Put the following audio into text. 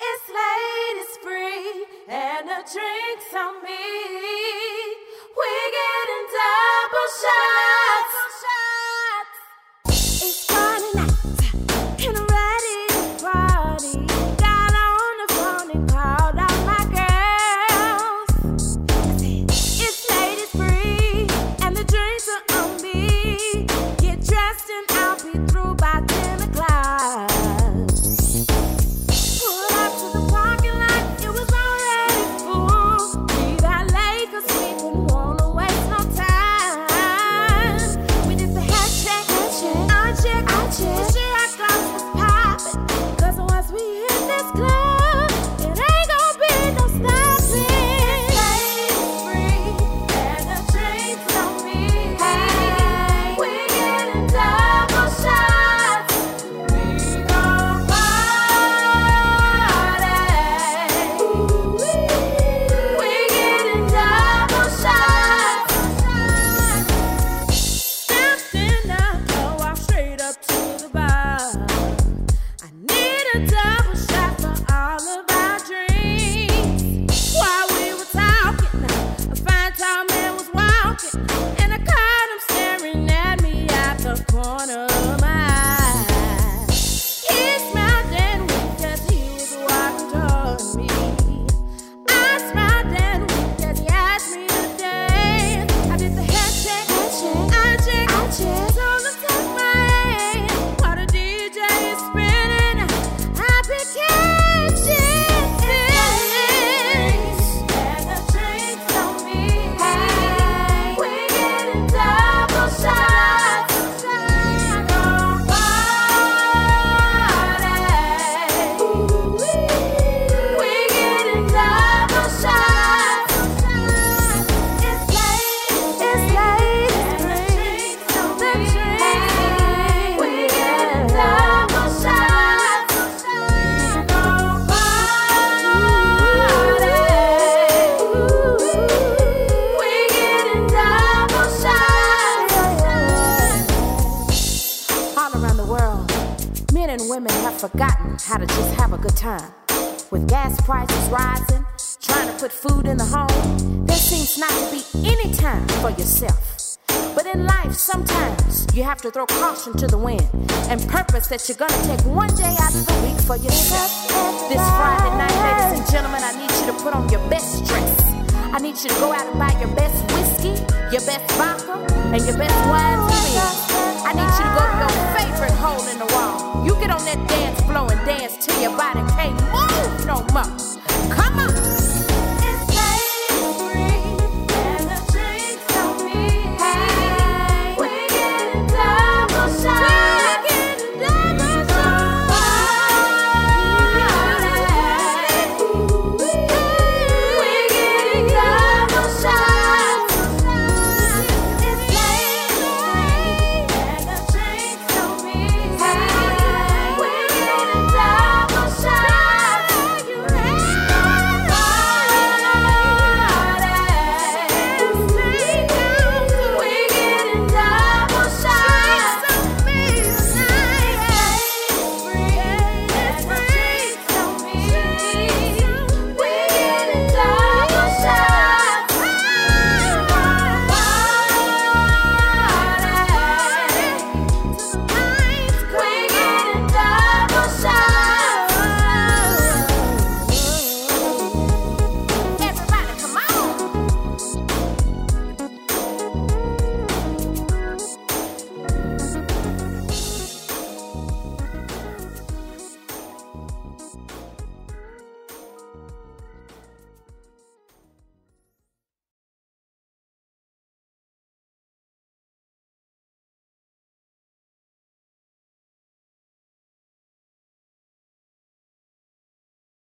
It's late, it's free, and the drink's on me. We're getting double shots. It's Friday night, and I'm ready to party. Got on the phone and called out my girls. It's late, it's free, and the drinks are on me. Get dressed and I'll be through by 10 o'clock. Men and women have forgotten how to just have a good time. With gas prices rising, trying to put food in the home, there seems not to be any time for yourself. But in life, sometimes you have to throw caution to the wind and purpose that you're gonna take one day out of the week for yourself. This Friday night, ladies and gentlemen, I need you to put on your best dress. I need you to go out and buy your best whiskey, your best vodka, and your best wine to drink. I need you to go to your favorite hole in the wall. You get on that dance floor and dance till your body can't move no more. Come on.